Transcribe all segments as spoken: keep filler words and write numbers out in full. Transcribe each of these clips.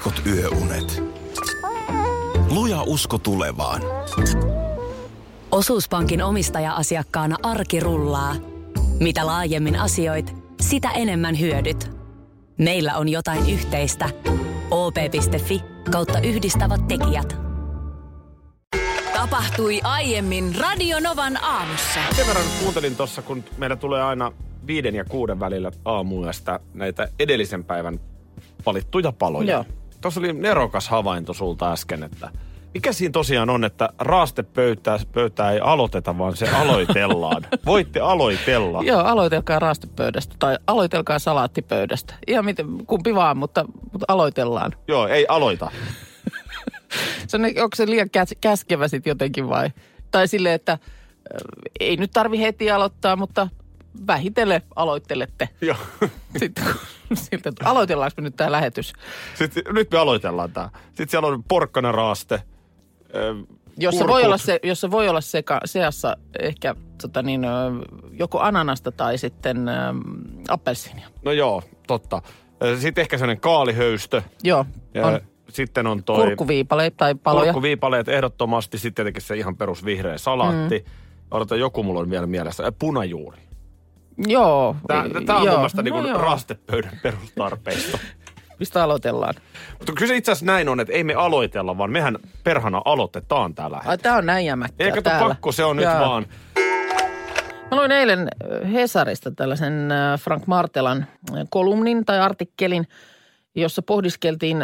heikot yöunet. Luja usko tulevaan. Osuuspankin omistaja-asiakkaana arki rullaa. Mitä laajemmin asioit, sitä enemmän hyödyt. Meillä on jotain yhteistä. o p piste f i kautta yhdistävät tekijät. Tapahtui aiemmin Radio Novan aamussa. Sen verran kuuntelin tuossa, kun meillä tulee aina viiden ja kuuden välillä aamuyöstä näitä edellisen päivän valittuja paloja. Joo. Tuossa oli nerokas havainto sulta äsken, että mikä siinä tosiaan on, että raastepöytää pöytää ei aloiteta, vaan se aloitellaan. Voitte aloitella. Joo, aloitelkaa raastepöydästä tai aloitelkaa salaattipöydästä. Ihan miten, kumpi vaan, mutta, mutta aloitellaan. Joo, ei aloita. Se on, onko se liian käs, käskevä sitten jotenkin vai? Tai silleen, että ei nyt tarvi heti aloittaa, mutta vähitellen aloittelette. Joo. Sitten siltä, aloitellaanko me nyt tämä lähetys? Sitten, nyt me aloitellaan tämä. Sitten siellä on porkkana raaste. Jossa voi olla, se, jossa voi olla seka, seassa ehkä tota niin, joko ananasta tai sitten äm, appelsiinia. No joo, totta. Sitten ehkä sellainen kaalihöystö. Joo, on. Sitten on toi... Kurkkuviipaleet tai paloja. Kurkkuviipaleet ehdottomasti. Sitten tietenkin se ihan perus vihreä salaatti. Mm. Odota, joku mulla on vielä mielessä. Punajuuri. Joo. Tää, tää on mun mielestä niinku no raastepöydän perustarpeista. Mistä aloitellaan? Mutta kyllä se itse asiassa näin on, että ei me aloitella, vaan mehän perhana aloitetaan täällä hetkellä. Ai tää on näin jämäkkää täällä. Ei kato, pakko se on nyt vaan. Mä luin eilen Hesarista tällaisen Frank Martelan kolumnin tai artikkelin, jossa pohdiskeltiin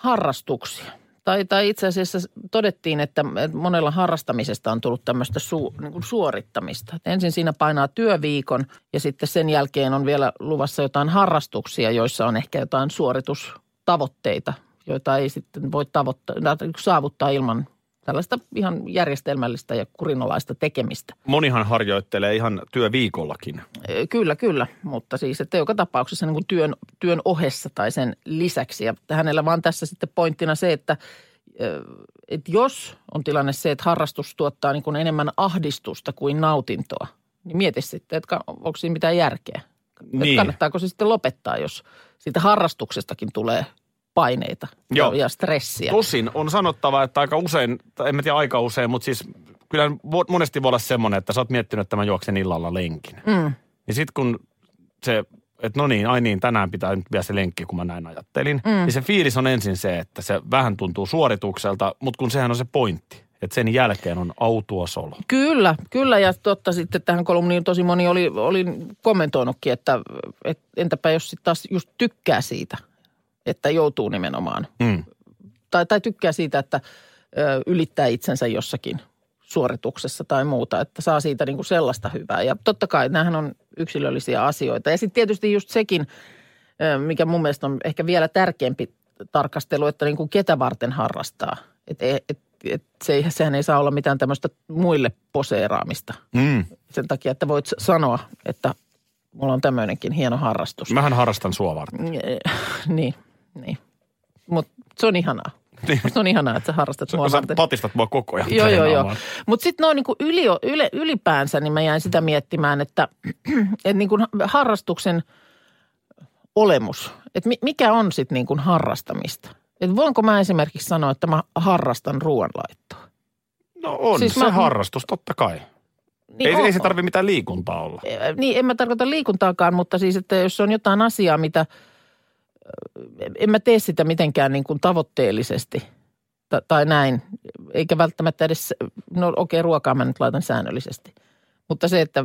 harrastuksia. Tai, tai itse asiassa todettiin, että monella harrastamisesta on tullut tämmöistä su, niin kuin suorittamista. Ensin siinä painaa työviikon ja sitten sen jälkeen on vielä luvassa jotain harrastuksia, joissa on ehkä jotain suoritustavoitteita, joita ei sitten voi tavoittaa, saavuttaa ilman tällaista ihan järjestelmällistä ja kurinalaista tekemistä. Monihan harjoittelee ihan työviikollakin. Kyllä, kyllä, mutta siis että joka tapauksessa niin kuin työn, työn ohessa tai sen lisäksi. Ja hänellä vaan tässä sitten pointtina se, että, että jos on tilanne se, että harrastus tuottaa niin kuin enemmän ahdistusta kuin nautintoa, niin mieti sitten, että onko siinä mitään järkeä. Niin. Kannattaako se sitten lopettaa, jos siitä harrastuksestakin tulee paineita Joo. ja stressiä. Tosin on sanottava, että aika usein, en mä tiedä aika usein, mutta siis kyllä monesti voi olla semmoinen, että sä oot miettinyt, että mä juoksen illalla lenkin. Mm. Ja sit kun se, että no niin, ai niin, tänään pitää nyt vielä se lenkki, kun mä näin ajattelin. Mm. Niin se fiilis on ensin se, että se vähän tuntuu suoritukselta, mutta kun sehän on se pointti, että sen jälkeen on autua solo. Kyllä, kyllä ja totta sitten tähän kolumniin tosi moni oli, oli kommentoinutkin, että et, entäpä jos sit taas just tykkää siitä, että joutuu nimenomaan. Mm. Tai, tai tykkää siitä, että ö, ylittää itsensä jossakin suorituksessa tai muuta, että saa siitä niinku sellaista hyvää. Ja totta kai, näähän on yksilöllisiä asioita. Ja sitten tietysti just sekin, ö, mikä mun mielestä on ehkä vielä tärkeämpi tarkastelu, että niinku ketä varten harrastaa. Että et, et, et se, sehän ei saa olla mitään tämmöistä muille poseeraamista. Mm. Sen takia, että voit sanoa, että mulla on tämmöinenkin hieno harrastus. Mähän harrastan sua varten. Niin. Niin. Mutta se on ihanaa. Niin. Se on ihanaa, että sä harrastat mua varten. Sä patistat mua koko ajan. Joo, joo, joo. Mutta sitten noin niinku yli, yle, ylipäänsä, niin mä jäin sitä miettimään, että et niinku harrastuksen olemus, että mikä on sitten niinku harrastamista? Et voinko mä esimerkiksi sanoa, että mä harrastan ruoanlaittoa? No on siis se mä... harrastus, totta kai. Niin ei, ei se tarvitse mitään liikuntaa olla. Niin, en mä tarkoita liikuntaakaan, mutta siis, että jos on jotain asiaa, mitä... En mä tee sitä mitenkään niin kuin tavoitteellisesti tai, tai näin, eikä välttämättä edes, no okei, okay, ruokaa mä nyt laitan säännöllisesti. Mutta se, että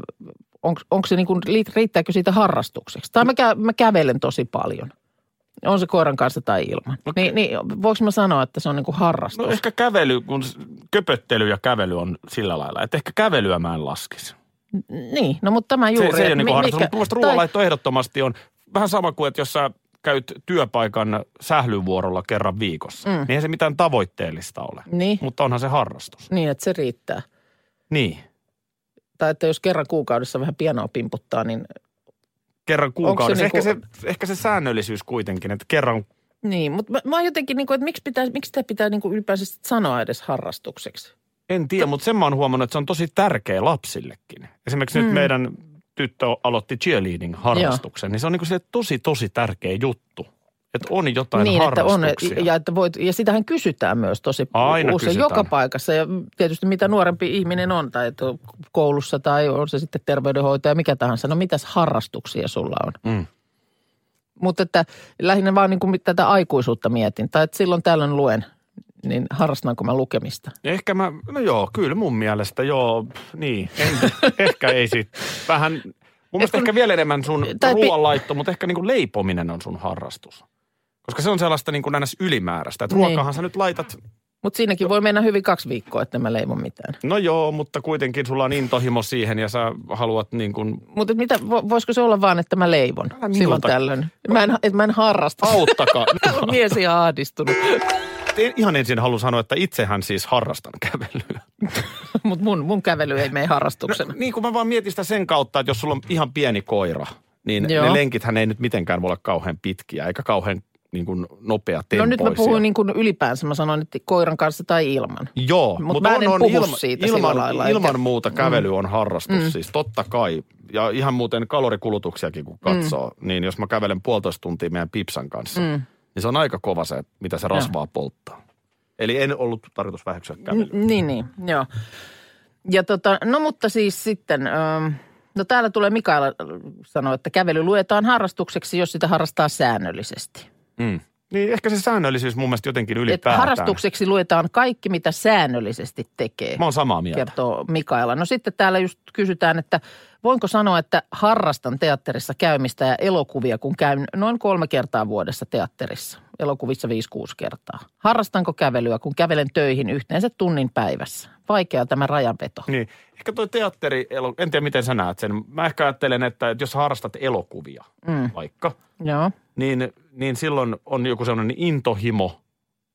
on, onko se niin kuin, riittääkö siitä harrastukseksi? Tai mä, kä- mä kävelen tosi paljon. On se koiran kanssa tai ilman. Okay. Ni, niin voinko mä sanoa, että se on niin kuin harrastus? No ehkä kävely, kun köpöttely ja kävely on sillä lailla, että ehkä kävelyä mä en laskisi. Niin, no mutta tämä juuri. Se, se ei ole niin kuin harrastus, mutta minusta ruoanlaitto tai... ehdottomasti on vähän sama kuin, että jos sä käyt työpaikan sählyvuorolla kerran viikossa, mm. niin ei se mitään tavoitteellista ole. Niin. Mutta onhan se harrastus. Niin, että se riittää. Niin. Tai että jos kerran kuukaudessa vähän pianoa pimputtaa, niin... Kerran kuukaudessa. Se ehkä, niinku... se, ehkä se säännöllisyys kuitenkin, että kerran... Niin, mutta mä, mä jotenkin, niinku, että miksi, pitää, miksi sitä pitää niinku ylipäänsä sanoa edes harrastukseksi? En tiedä, T- mutta sen mä oon huomannut, että se on tosi tärkeä lapsillekin. Esimerkiksi mm. nyt meidän... tyttö aloitti cheerleading-harrastuksen, Joo. niin se on niin kuin se tosi, tosi tärkeä juttu. Että on jotain niin, harrastuksia. Että on, ja, että voit, ja sitähän kysytään myös tosi aina usein kysytään. Joka paikassa. Ja tietysti mitä nuorempi ihminen on, tai koulussa tai on se sitten terveydenhoitaja, mikä tahansa. No mitäs harrastuksia sulla on? Mm. Mutta että lähinnä vaan niin kuin tätä aikuisuutta mietin. Tai että silloin tällöin luen, niin harrastanko mä lukemista? Ehkä mä, no joo, kyllä mun mielestä joo, niin. En, ehkä ei sitten. Vähän, mun mielestä ehkä vielä enemmän sun ruoanlaitto, mutta ehkä niin kuin leipominen on sun harrastus. Koska se on sellaista niin kuin ns. Ylimääräistä, että ruokahan niin. Sä nyt laitat. Mutta siinäkin voi mennä hyvin kaksi viikkoa, että mä leivon mitään. No joo, mutta kuitenkin sulla on intohimo siihen ja sä haluat niin kuin. Mutta mitä, voisiko se olla vaan, että mä leivon Älä silloin minulta. Tällöin? Mä en, et mä en harrasta. Auttakaa. Mies ihan ahdistunut. Ihan ensin haluan sanoa, että itsehän siis harrastan kävelyä. Mutta mun, mun kävely ei mene harrastuksena. No, niin kuin mä vaan mietin sitä sen kautta, että jos sulla on ihan pieni koira, niin joo. Ne lenkithän ei nyt mitenkään voi olla kauhean pitkiä eikä kauhean niin kuin nopea tempoisia. No nyt mä puhuin niin kuin ylipäänsä. Mä sanoin, että koiran kanssa tai ilman. Joo. Mutta mut mä en on, puhu ilma, siitä ilman, sillä lailla. Ilman eikä muuta kävely on harrastus mm. siis, totta kai. Ja ihan muuten kalorikulutuksiakin kun katsoo, mm. niin jos mä kävelen puolitoista tuntia meidän Pipsan kanssa, mm. niin se on aika kova se, mitä se rasvaa no. polttaa. Eli en ollut tarkoitus väheksyä kävelyä. N- niin, niin, joo. Ja tota, no mutta siis sitten. Ähm, No täällä tulee Mikaela sanoa, että kävely luetaan harrastukseksi, jos sitä harrastaa säännöllisesti. Mm. Niin ehkä se säännöllisyys mun mielestä jotenkin ylipäätään. Et harrastukseksi luetaan kaikki, mitä säännöllisesti tekee. Mä oon samaa mieltä. Kertoo Mikaela. No sitten täällä just kysytään, että voinko sanoa, että harrastan teatterissa käymistä ja elokuvia, kun käyn noin kolme kertaa vuodessa teatterissa. Elokuvissa viisi, kuusi kertaa. Harrastanko kävelyä, kun kävelen töihin yhteensä tunnin päivässä? Vaikea tämä rajanveto. Niin. Ehkä toi teatteri, en tiedä miten sä näet sen. Mä ehkä ajattelen, että jos harrastat elokuvia mm. vaikka, joo. Niin, niin silloin on joku sellainen intohimo,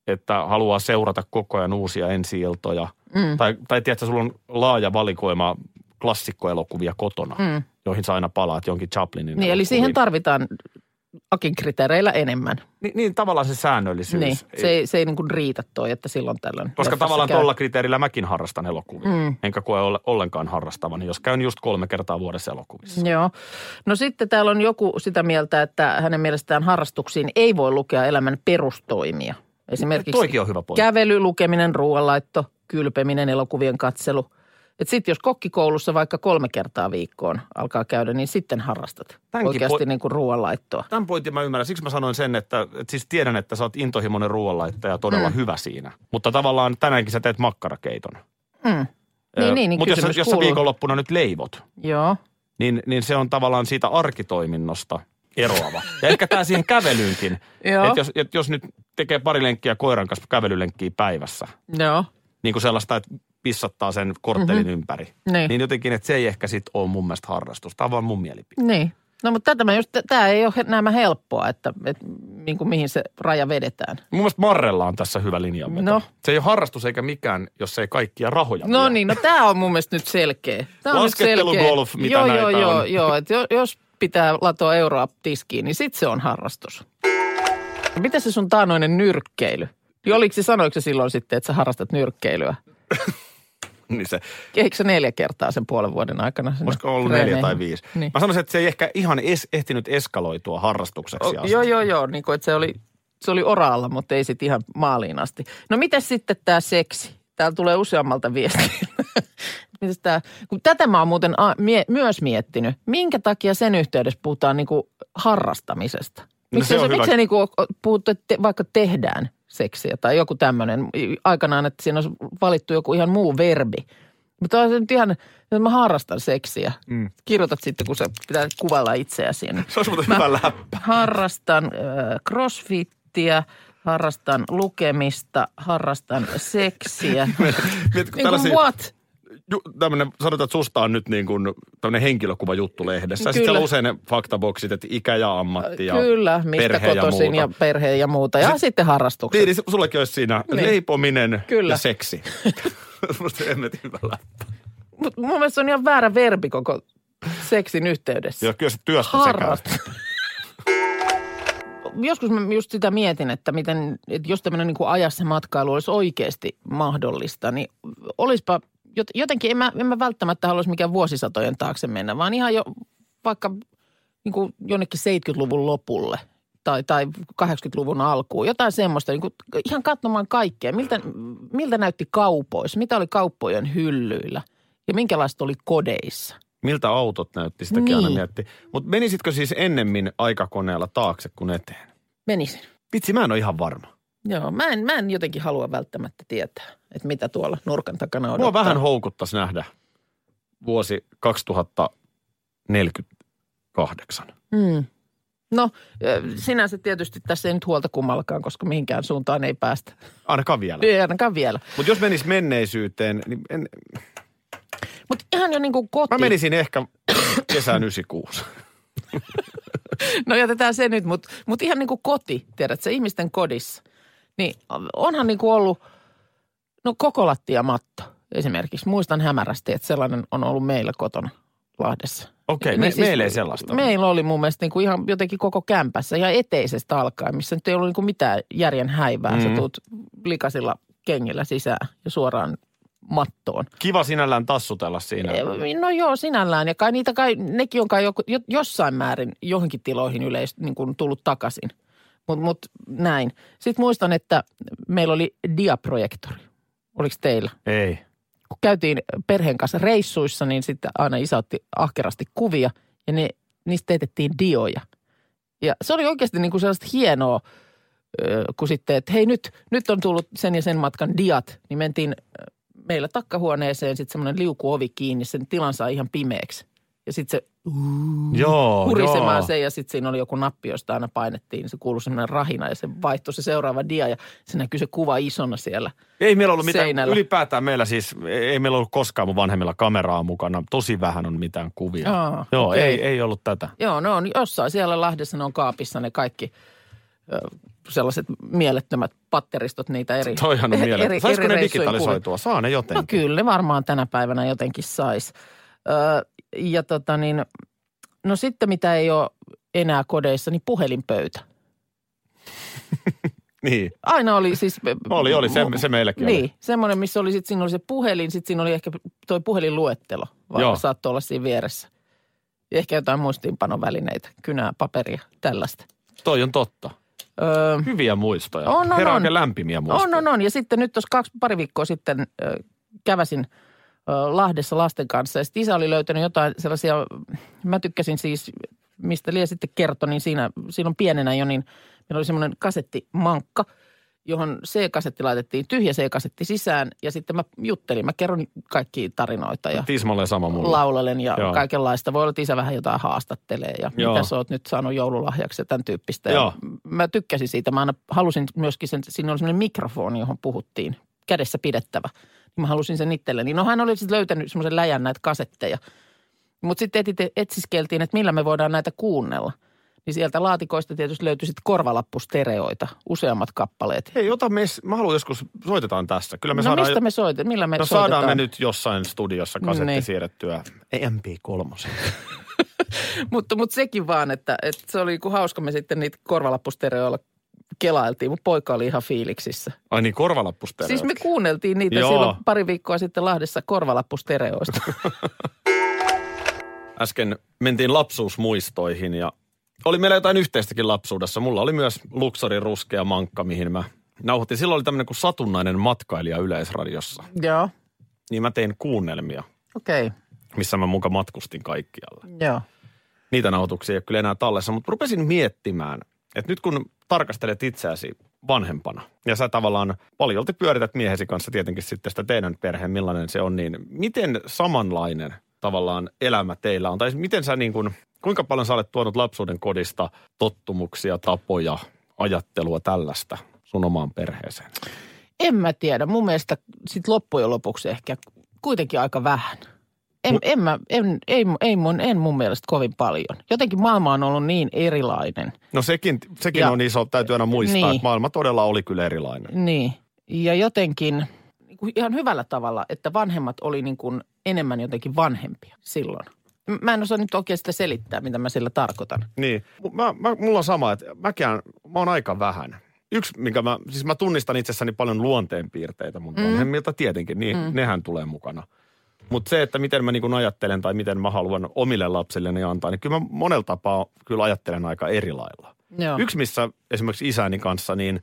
että haluaa seurata koko ajan uusia ensi-iltoja. Mm. Tai, tai tiedätkö, sulla on laaja valikoima klassikkoelokuvia kotona, mm. joihin sä aina palaat jonkin Chaplinin niin, elokuviin. Eli siihen tarvitaan Akin kriteereillä enemmän. Ni, niin, tavallaan se säännöllisyys. Niin, se ei, se ei niin kuin riitä toi, että silloin tällöin. Koska tavallaan tuolla kriteerillä mäkin harrastan elokuvia, mm. enkä koe ole ollenkaan harrastavani, jos käyn just kolme kertaa vuodessa elokuvissa. Joo. No sitten täällä on joku sitä mieltä, että hänen mielestään harrastuksiin ei voi lukea elämän perustoimia. Esimerkiksi kävely, lukeminen, ruoanlaitto, kylpeminen, elokuvien katselu. Että sitten jos kokkikoulussa vaikka kolme kertaa viikkoon alkaa käydä, niin sitten harrastat Tänkin oikeasti po- niin kuin ruoanlaittoa. Tämän pointin mä ymmärrän. Siksi mä sanoin sen, että, että siis tiedän, että sä oot intohimoinen ruoanlaittaja ja todella mm. hyvä siinä. Mutta tavallaan tänäänkin sä teet makkarakeiton. Mm. Niin, niin, niin. Mutta jos, jos sä viikonloppuna nyt leivot, joo. Niin, niin se on tavallaan siitä arkitoiminnosta eroava. Ja ehkä tää siihen kävelyynkin. Että jos, et jos nyt tekee pari lenkkiä koiran kanssa kävelylenkkiä päivässä. Joo. Niin kuin sellaista, että pissattaa sen korttelin mm-hmm. ympäri. Niin. Niin jotenkin, että se ei ehkä sit ole mun mielestä harrastus. Tämä on vaan mun mielipide. Niin. No mutta tätä mä just, tämä ei ole nämä helppoa, että, että niin kuin mihin se raja vedetään. Mun mielestä Marrella on tässä hyvä linja. No. Se ei ole harrastus eikä mikään, jos ei kaikkia rahoja. No vielä. Niin, no tämä on mun mielestä nyt selkeä. Laskettelugolf, mitä joo, näitä joo, on. Joo, joo, jos pitää latoa euroa tiskiin, niin sit se on harrastus. Mitä se sun taanoinen nyrkkeily? Joliksi sanoiko se silloin sitten, että sä harrastat nyrkkeilyä? Niin se. Eikö se neljä kertaa sen puolen vuoden aikana? Olisiko ollut treeneihin? Neljä tai viisi? Niin. Mä sanoisin, että se ei ehkä ihan es, ehtinyt eskaloitua harrastukseksi o, asti. Joo, joo, joo. Niin kuin, että se oli, se oli oraalla, mutta ei sitten ihan maaliin asti. No mitäs sitten tämä seksi? Täällä tulee useammalta viestiä. Mitäs tää? Kun tätä mä oon muuten a, mie, myös miettinyt. Minkä takia sen yhteydessä puhutaan niinku harrastamisesta? Miksi no se, se, miksi se niinku puhuttu, että te, vaikka tehdään seksiä tai joku tämmöinen aikanaan, että siinä olisi valittu joku ihan muu verbi. Mutta on se nyt ihan, että mä harrastan seksiä. Mm. Kirjoitat sitten, kun sä pitää kuvailla itseäsi. Se olisi muuten hyvä läppä. Harrastan äh, crossfittiä, harrastan lukemista, harrastan seksiä. Mietkö niin tällaisia what? Ju, tämmönen, sanotaan, että susta on nyt niin kuin tämmöinen henkilökuva juttu lehdessä. Sitten on usein ne faktaboksit, että ikä ja ammatti ja kyllä, mistä kotoisin ja, ja perhe ja muuta. Ja, ja sitten harrastukset. Niin, sullakin olisi siinä niin. Leipominen kyllä. Ja seksi. Musta emmetin hyvä läppä. Mut mun mielestä se on ihan väärä verbi koko seksin yhteydessä. Joo, kyllä se työstä sekään. Joskus mä just sitä mietin, että, miten, että jos tämmöinen niin kuin ajassa matkailu olisi oikeasti mahdollista, niin olisipa jotenkin en mä, en mä välttämättä haluaisi mikään vuosisatojen taakse mennä, vaan ihan jo vaikka niin kuin jonnekin seitsemänkymmentäluvun lopulle. tai, tai kahdeksankymmentäluvun alkuun. Jotain semmoista, niin kuin ihan katsomaan kaikkea. Miltä, miltä näytti kaupoissa? Mitä oli kauppojen hyllyillä? Ja minkälaista oli kodeissa? Miltä autot näytti, sitäkin niin aina mietti. Mutta menisitkö siis ennemmin aikakoneella taakse kuin eteen? Menisin. Vitsi, mä en ole ihan varma. Joo, mä en, mä en jotenkin halua välttämättä tietää, että mitä tuolla nurkan takana odottaa. Mua vähän houkuttaisi nähdä vuosi kaksituhattaneljäkymmentäkahdeksan. Mm. No, sinänsä tietysti tässä ei nyt huolta kummallakaan, koska mihinkään suuntaan ei päästä. Ainakaan vielä. Ei ainakaan vielä. Mutta jos menisi menneisyyteen, niin en... Mutta ihan jo niin kuin kotiin. Mä menisin ehkä kesään yhdeksänkymmentäkuusi. No jätetään se nyt, mutta mut ihan niin kuin koti, tiedät sä, ihmisten kodissa. Niin onhan niin kuin ollut, no koko lattia matto esimerkiksi. Muistan hämärästi, että sellainen on ollut meillä kotona Lahdessa. Okei, me, siis, meillä ei sellaista. Meillä oli mun mielestä niin kuin ihan jotenkin koko kämpässä ja eteisestä alkaen, missä nyt ei ollut niin kuin mitään järjen häivää. Mm-hmm. Sä tuut likasilla kengillä sisään ja suoraan mattoon. Kiva sinällään tassutella siinä. No joo, sinällään. Ja kai niitä kai, nekin on kai joku, jossain määrin johonkin tiloihin yleis, niin kuin tullut takaisin. Mutta mut, näin. Sitten muistan, että meillä oli diaprojektori. Oliko teillä? Ei. Kun käytiin perheen kanssa reissuissa, niin sitten aina isä otti ahkerasti kuvia ja ne, niistä teetettiin dioja. Ja se oli oikeasti niin kuin sellaista hienoa, kun sitten, että hei nyt, nyt on tullut sen ja sen matkan diat, niin mentiin meillä takkahuoneeseen sitten semmoinen liukuovi kiinni, sen tilan sai ihan pimeäksi. Ja sitten se joo, hurisemaan joo. se ja sitten siinä oli joku nappi, josta aina painettiin. Niin se kuului semmoinen rahina ja se vaihtui se seuraava dia ja se näkyy se kuva isona siellä Ei meillä ollut seinällä. mitään, ylipäätään meillä siis, ei meillä ollut koskaan mun vanhemmilla kameraa mukana. Tosi vähän on mitään kuvia. Aa, joo, okay. ei, ei ollut tätä. Joo, no on jossain siellä Lahdessa, ne on kaapissa ne kaikki sellaiset mielettömät patteristot niitä eri Toihan on mielettömät. Saisiko ne digitalisoitua? Kuvia. Saa ne jotenkin. No kyllä, varmaan tänä päivänä jotenkin sais. Öö, ja tota niin, no sitten mitä ei ole enää kodeissa, niin puhelinpöytä. Niin. Aina oli siis... Oli, oli, se, se meilläkin niin, oli. Niin, semmoinen, missä oli sitten, siinä oli se puhelin, sitten siinä oli ehkä toi puhelinluettelo, vaan saattoi olla siinä vieressä. Ja ehkä jotain muistiinpanovälineitä, kynää, paperia, tällaista. Toi on totta. Öö, Hyviä muistoja. On, on, Herääkin on. lämpimiä muistoja. On, on, on. Ja sitten nyt tuossa kaksi, pari viikkoa sitten äh, käväsin Lahdessa lasten kanssa. Ja sitten isä oli löytänyt jotain sellaisia, mä tykkäsin siis, mistä Lia sitten kertoi, niin siinä, silloin pienenä jo, niin meillä oli semmoinen kasettimankka, johon C-kasetti laitettiin, tyhjä C-kasetti sisään. Ja sitten mä juttelin, mä kerron kaikkia tarinoita. Ja tismalleen sama mulle. Laulelen ja Joo. kaikenlaista. Voi olla, että isä vähän jotain haastattelee ja Joo. mitä sä oot nyt saanut joululahjaksi ja tämän tyyppistä. Ja mä tykkäsin siitä. Mä aina halusin myöskin, sen, siinä oli semmoinen mikrofoni, johon puhuttiin, kädessä pidettävä. Mä halusin sen itselleni. No hän oli sitten löytänyt semmoisen läjän näitä kasetteja. Mutta sitten etsiskeltiin, että millä me voidaan näitä kuunnella. Niin sieltä laatikoista tietysti löytyi sitten korvalappustereoita, useammat kappaleet. Ei, ota me, mä haluan joskus, soitetaan tässä. Kyllä me no saadaan, mistä me soitetaan? Millä me no soitetaan? Saadaan me nyt jossain studiossa kasetti niin. siirrettyä M P kolme. Mutta mut sekin vaan, että, että se oli kun hauska me sitten niitä korvalappustereoilla kelailtiin, mun poika oli ihan fiiliksissä. Ai niin, korvalappustereoista. Siis me kuunneltiin niitä Joo. silloin pari viikkoa sitten Lahdessa korvalappustereoista. Äsken mentiin lapsuusmuistoihin ja oli meillä jotain yhteistäkin lapsuudessa. Mulla oli myös Luxorin ruskea mankka, mihin mä nauhoitin. Silloin oli tämmöinen kuin satunnainen matkailija Yleisradiossa. Joo. Niin mä tein kuunnelmia. Okei. Okay. Missä mä muka matkustin kaikkialla. Joo. Niitä nauhoituksia ei ole kyllä enää tallessa, mutta rupesin miettimään, että nyt kun tarkastelet itseäsi vanhempana ja sä tavallaan paljolti pyörität miehesi kanssa tietenkin sitten sitä teidän perheen, millainen se on, niin miten samanlainen tavallaan elämä teillä on? Tai miten sä niin kuin, kuinka paljon sä olet tuonut lapsuuden kodista tottumuksia, tapoja, ajattelua tällaista sun omaan perheeseen? En mä tiedä. Mun mielestä sit loppujen lopuksi ehkä kuitenkin aika vähän. En, M- en mä, en, ei, ei mun, en mun mielestä kovin paljon. Jotenkin maailma on ollut niin erilainen. No sekin, sekin ja, on iso, täytyy aina muistaa, niin. että maailma todella oli kyllä erilainen. Niin, ja jotenkin ihan hyvällä tavalla, että vanhemmat oli niin kuin enemmän jotenkin vanhempia silloin. Mä en osaa nyt oikein sitä selittää, mitä mä sillä tarkoitan. Niin, mä, mä, mulla on sama, että mäkään, mä oon aika vähän. Yksi, minkä mä, siis mä tunnistan itsessäni paljon luonteenpiirteitä mun mm. vanhemmilta tietenkin, niin mm. nehän tulee mukana. Mutta se, että miten mä niin kun ajattelen tai miten mä haluan omille lapsilleni antaa, niin kyllä mä monella tapaa kyllä ajattelen aika eri lailla. Joo. Yksi, missä esimerkiksi isäni kanssa, niin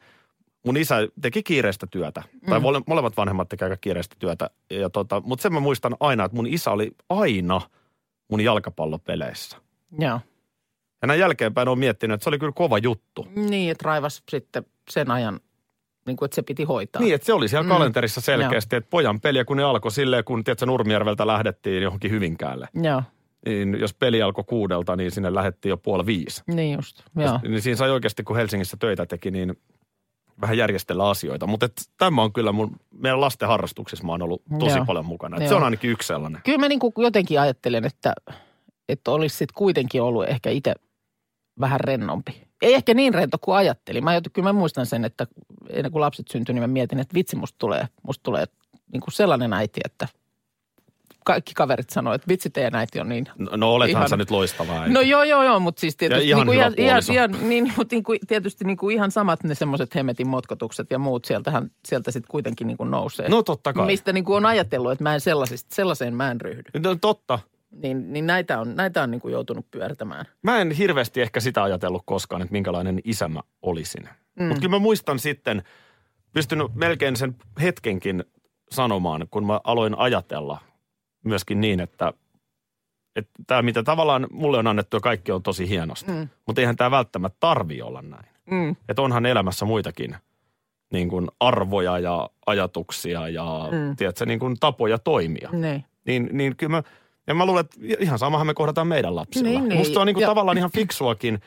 mun isä teki kiireistä työtä. Mm. Tai molemmat vanhemmat teki aika kiireistä työtä. Ja tota, mutta sen mä muistan aina, että mun isä oli aina mun jalkapallopeleissä. Joo. Ja näin jälkeenpäin olen miettinyt, että se oli kyllä kova juttu. Niin, että raivas sitten sen ajan, niin kuin, että se piti hoitaa. Niin, että se oli siellä mm. kalenterissa selkeästi, Joo. että pojan peliä, kun ne alkoi silleen, kun tiedätkö, Nurmijärveltä lähdettiin johonkin Hyvinkäälle. Joo. Niin, jos peli alkoi kuudelta, niin sinne lähdettiin jo puoli viisi. Niin just, joo. Niin siinä sai oikeasti, kun Helsingissä töitä teki, niin vähän järjestellä asioita. Mutta tämä on kyllä mun, meidän lasten harrastuksissa mä oon ollut tosi joo. paljon mukana. Et se on ainakin yksi sellainen. Kyllä mä niin kuin jotenkin ajattelen, että, että olisi sitten kuitenkin ollut ehkä itse vähän rennompi. Ei ehkä niin rento kuin ajattelin. Mä jotenkin, kyllä mä muistan sen, että ennen kuin lapset syntyi, niin mä mietin, että vitsi musta tulee, musta tulee niin kuin sellainen äiti, että kaikki kaverit sanoo, että vitsi teidän äiti on niin. No, no olethan ihan... sä nyt loistavaa. Äiti. No joo, joo, joo, mutta siis tietysti. Ja ihan niin kuin ihan, ihan, niin, mutta niin kuin, tietysti niin kuin ihan samat ne semmoiset hemetin motkotukset ja muut sieltähän, sieltä sitten kuitenkin niin kuin nousee. No totta kai. Mistä niin kuin on ajatellut, että mä en sellaiseen mä en ryhdy. No totta. Niin, niin näitä on, näitä on niin kuin joutunut pyörtämään. Mä en hirveästi ehkä sitä ajatellut koskaan, että minkälainen isä mä olisin. Mm. Mutta kyllä mä muistan sitten, pystyn melkein sen hetkenkin sanomaan, kun mä aloin ajatella myöskin niin, että, että tämä mitä tavallaan mulle on annettu ja kaikki on tosi hienosti. Mm. Mutta eihän tämä välttämättä tarvii olla näin. Mm. Että onhan elämässä muitakin niin kuin arvoja ja ajatuksia ja mm. tiedätkö, niin kuin tapoja toimia. Niin. Niin, niin kyllä mä... Ja mä luulen, että ihan samahan me kohdataan meidän lapsilla. Niin, niin. Musta on niinku tavallaan ihan fiksuakin,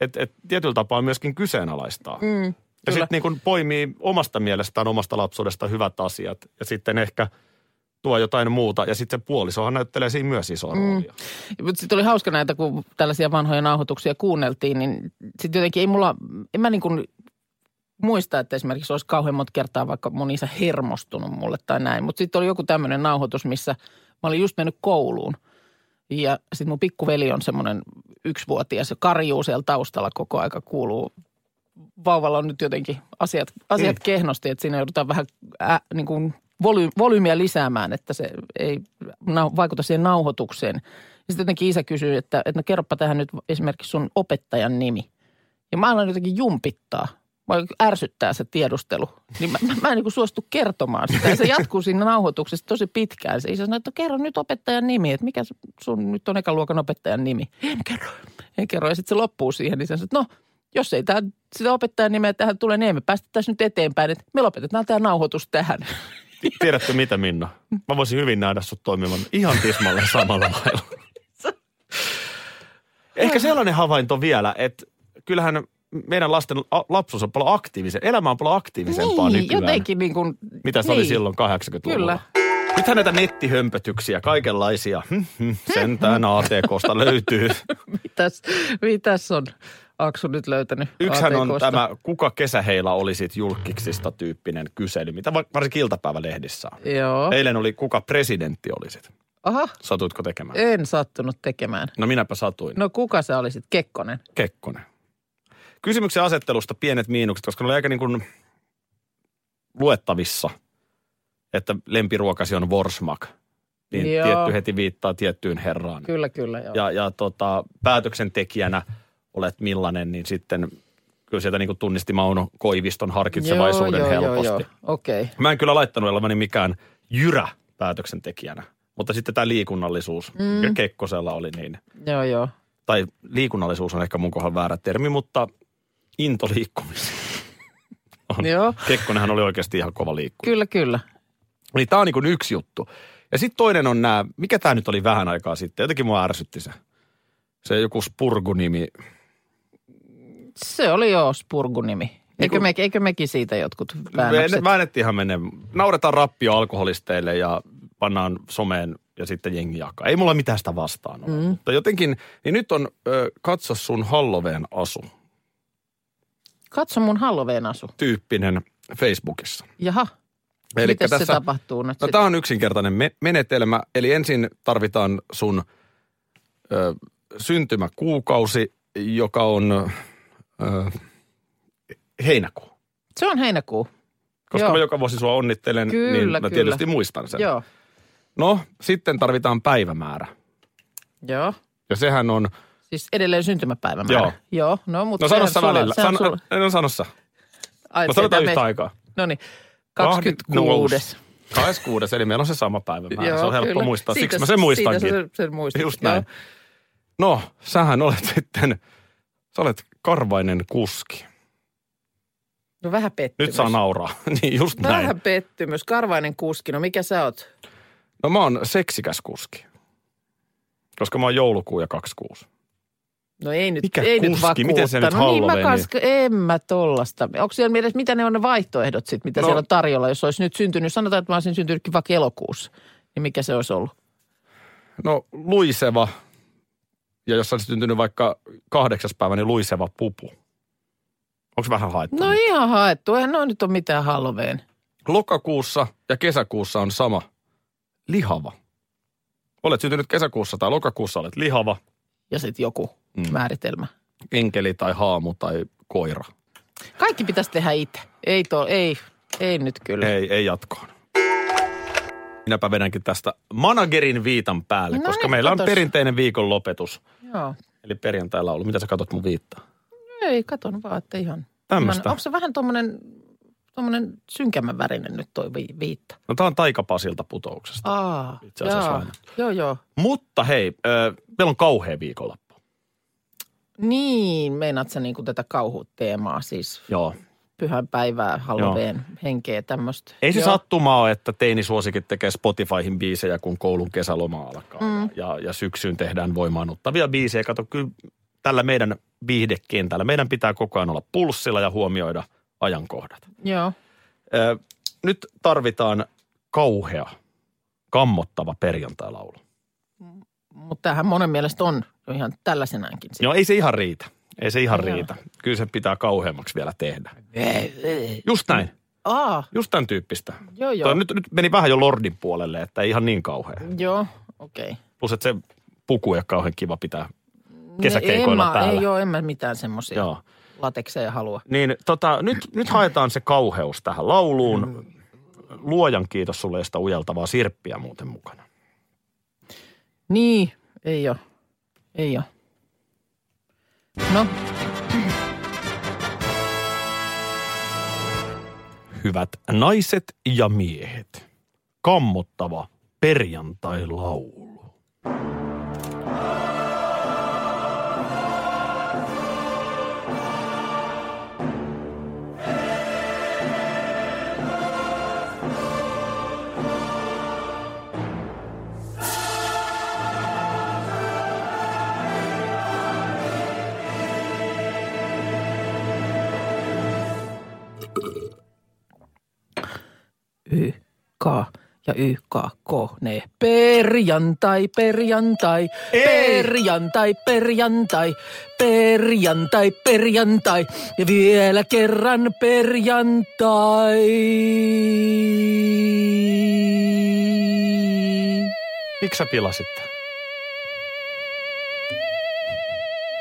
että et tietyllä tapaa myöskin kyseenalaistaa. Mm, ja sitten niinku poimii omasta mielestään, omasta lapsuudesta hyvät asiat. Ja sitten ehkä tuo jotain muuta. Ja sitten se puolisohan näyttelee siinä myös isoa mm. roolia. Mutta sitten oli hauska näitä, kun tällaisia vanhoja nauhoituksia kuunneltiin, niin sitten jotenkin ei mulla, en mä niinku muista, että esimerkiksi olisi kauhean monta kertaa vaikka mun isä hermostunut mulle tai näin. Mutta sitten oli joku tämmöinen nauhoitus, missä... Mä olin just mennyt kouluun ja sit mun pikkuveli on semmoinen yksivuotias ja karjuu siellä taustalla koko aika kuuluu. Vauvalla on nyt jotenkin asiat, asiat mm. kehnosti, että siinä joudutaan vähän ä, niin kuin voly, volyymiä lisäämään, että se ei na, vaikuta siihen nauhoitukseen. Ja sitten jotenkin isä kysyy, että, että no kerropa tähän nyt esimerkiksi sun opettajan nimi. Ja mä aloin jotenkin jumpittaa. Mä ärsyttää se tiedustelu. Niin mä, mä, mä en niin kuin suostu kertomaan sitä. Ja se jatkuu siinä nauhoituksessa tosi pitkään. Se isä sanoi, että kerro nyt opettajan nimi. Että mikä sun nyt on ekan luokan opettajan nimi? En kerro. En kerro. Ja sitten se loppuu siihen. Niin se sanoi, että no, jos ei tämän, sitä opettajan nimeä tähän tule, niin ei me päästettäisi nyt eteenpäin. Että me lopetetaan tämä nauhoitus tähän. Tiedätkö mitä, Minna? Mä voisin hyvin nähdä sut toimivan ihan tismalle samalla lailla. Ehkä sellainen havainto vielä, että kyllähän... Meidän lasten lapsuus on paljon aktiivisempaa. Elämä on paljon aktiivisempaa niin, nykyään. Jotenkin niin kuin... Mitä se niin. oli silloin kahdeksankymmentäluvulla? Kyllä. Nythän näitä nettihömpötyksiä, kaikenlaisia. Sentään A T K:sta löytyy. mitäs, mitäs on Aksu nyt löytänyt Yksihän A T K:sta? On tämä kuka kesäheila olisit julkkiksista tyyppinen kysely, mitä varsinkin iltapäivälehdissä on. Joo. Eilen oli kuka presidentti olisit. Aha. Satuitko tekemään? En sattunut tekemään. No minäpä satuin. No kuka sä olisit? Kekkonen? Kekkonen. Kysymyksen asettelusta pienet miinukset, koska ne oli aika niin kuin luettavissa, että lempiruokasi on Vorsmak. Niin tietty heti viittaa tiettyyn herraan. Kyllä, kyllä. Joo. Ja, ja tota, päätöksentekijänä olet millainen, niin sitten kyllä sieltä niin kuin tunnisti Mauno Koiviston harkitsevaisuuden joo, joo, helposti. Joo, joo. Okay. Mä en kyllä laittanut elämäni mikään jyrä päätöksentekijänä, mutta sitten tämä liikunnallisuus, mm. ja Kekkosella oli niin. Joo, joo. Tai liikunnallisuus on ehkä mun kohdalla väärä termi, mutta... Into liikkumisiin. Joo. Kekkonenhan oli oikeasti ihan kova liikkuminen. Kyllä, kyllä. Niin tää on niin kuin yksi juttu. Ja sitten toinen on nämä, mikä tää nyt oli vähän aikaa sitten, jotenkin mua ärsytti se. Se joku Spurgu-nimi. Se oli joo, Spurgu-nimi. Eikö, niin me, eikö mekin siitä jotkut väännökset? Väännettiinhan me ne. Nauretaan rappio alkoholisteille ja pannaan someen ja sitten jengi jakaa. Ei mulla mitään sitä vastaan ole. Mm. Mutta jotenkin, niin nyt on ö, katso sun Halloween asu. Katso mun Halloween-asu. Tyyppinen Facebookissa. Jaha. Elikkä mites tässä, se tapahtuu nyt? No tää on yksinkertainen me- menetelmä. Eli ensin tarvitaan sun ö, syntymäkuukausi, joka on ö, heinäkuu. Se on heinäkuu. Koska joo. mä joka vuosi sua onnittelen, kyllä, niin mä kyllä. tietysti muistan sen. Joo. No, sitten tarvitaan päivämäärä. Joo. Ja sehän on... Siis edelleen syntymäpäivämäärä. Joo. Joo, no mutta... No sanossa välillä. Sulla, San, sulla... No sanossa. Ai, no sanotaan yhtä me... aikaa. No niin, kaksikymmentäkuudes kaksikymmentäkuudes eli meillä on se sama päivämäärä. Se on helppo kyllä. muistaa. Siitä, siksi mä sen muistankin. Siitä sen, sen muistat. Just näin. Joo. No, sähän olet sitten... Sä olet karvainen kuski. No vähän pettymys. Nyt saa nauraa. Niin just vähän näin. Vähän pettymys. Karvainen kuski. No mikä sä oot? No mä oon seksikäs kuski. Koska mä oon joulukuu ja kaksikymmentäkuusi No ei nyt, mikä ei kuski? Nyt vakuuttanut. Miten se nyt halloweeni? No niin mä kaska, en mä tollasta. Onko siellä mielessä, mitä ne on ne vaihtoehdot sit, mitä no. siellä on tarjolla, jos olisi nyt syntynyt? Sanotaan, että mä olisin syntynytkin vaikka elokuussa. Niin mikä se olisi ollut? No luiseva. Ja jos olisit syntynyt vaikka kahdeksas päivä, niin luiseva pupu. Onko vähän haettu? No nyt? Ihan haettu. Eihän no nyt ole mitään halloweeni. Lokakuussa ja kesäkuussa on sama. Lihava. Olet syntynyt kesäkuussa tai lokakuussa, olet lihava. Ja sitten joku mm. määritelmä. Enkeli tai haamu tai koira. Kaikki pitäisi tehdä itse. Ei, to, ei, ei nyt kyllä. Ei, ei jatkoon. Minäpä vedänkin tästä managerin viitan päälle, no koska niin, meillä katos. On perinteinen viikon lopetus. Joo. Eli perjantailla ollut. Mitä sä katot mun viittaa? Ei, katon vaan, että ihan. Tämmöistä. Onko se vähän tommonen... Tuommoinen synkämmän värinen nyt toi viitta. No tämä on Taikapasilta putouksesta. Aa, itse asiassa vähän. Joo, joo. Mutta hei, äh, meillä on kauhea viikonloppu. Niin, meinaat sä niinku tätä kauhuteemaa siis? Joo. Pyhänpäivää, halloween henkeä tämmöistä. Ei se joo. sattumaa ole, että teinisuosikin tekee Spotifyhin biisejä, kun koulun kesäloma alkaa. Mm. Ja, ja syksyyn tehdään voimaannuttavia biisejä. Kato, kyllä tällä meidän viihdekentällä, meidän pitää koko ajan olla pulssilla ja huomioida ajankohdat. Joo. Ö, nyt tarvitaan kauhea, kammottava perjantailaulu. Mutta tämähän monen mielestä on ihan tällaisenäänkin. Joo, ei se ihan riitä. Ei se ihan Joo. riitä. Kyllä se pitää kauheammaksi vielä tehdä. Just näin. Aa. Just tämän tyyppistä. Joo, jo. Toi, nyt, nyt meni vähän jo Lordin puolelle, että ei ihan niin kauhea. Joo, okei. Okay. Plus, että se puku ei ole kauhean kiva pitää kesäkeikoilla ne, täällä. Ei ole, en mä mitään semmoisia. Joo. Latekseja halua. Niin, tota, nyt, nyt haetaan se kauheus tähän lauluun. Luojan kiitos sulle sitä ujeltavaa sirppiä muuten mukana. Niin, ei oo. Ei oo. No. Hyvät naiset ja miehet. Kammottava perjantai-laulu. Y K ja Y K K ne. Perjantai, perjantai, perjantai, perjantai, perjantai, perjantai ja vielä kerran perjantai. Miksi sä pilasit?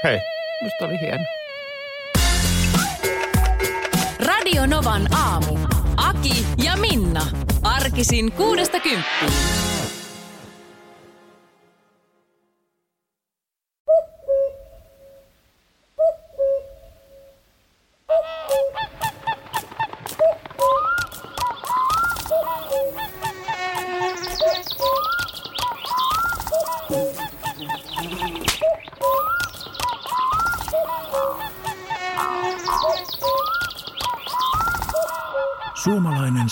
Hei. Musta oli hieno. Radio Novan aamu. Aki ja Minna. Arkisin kuudesta kymppiin. Suomalainen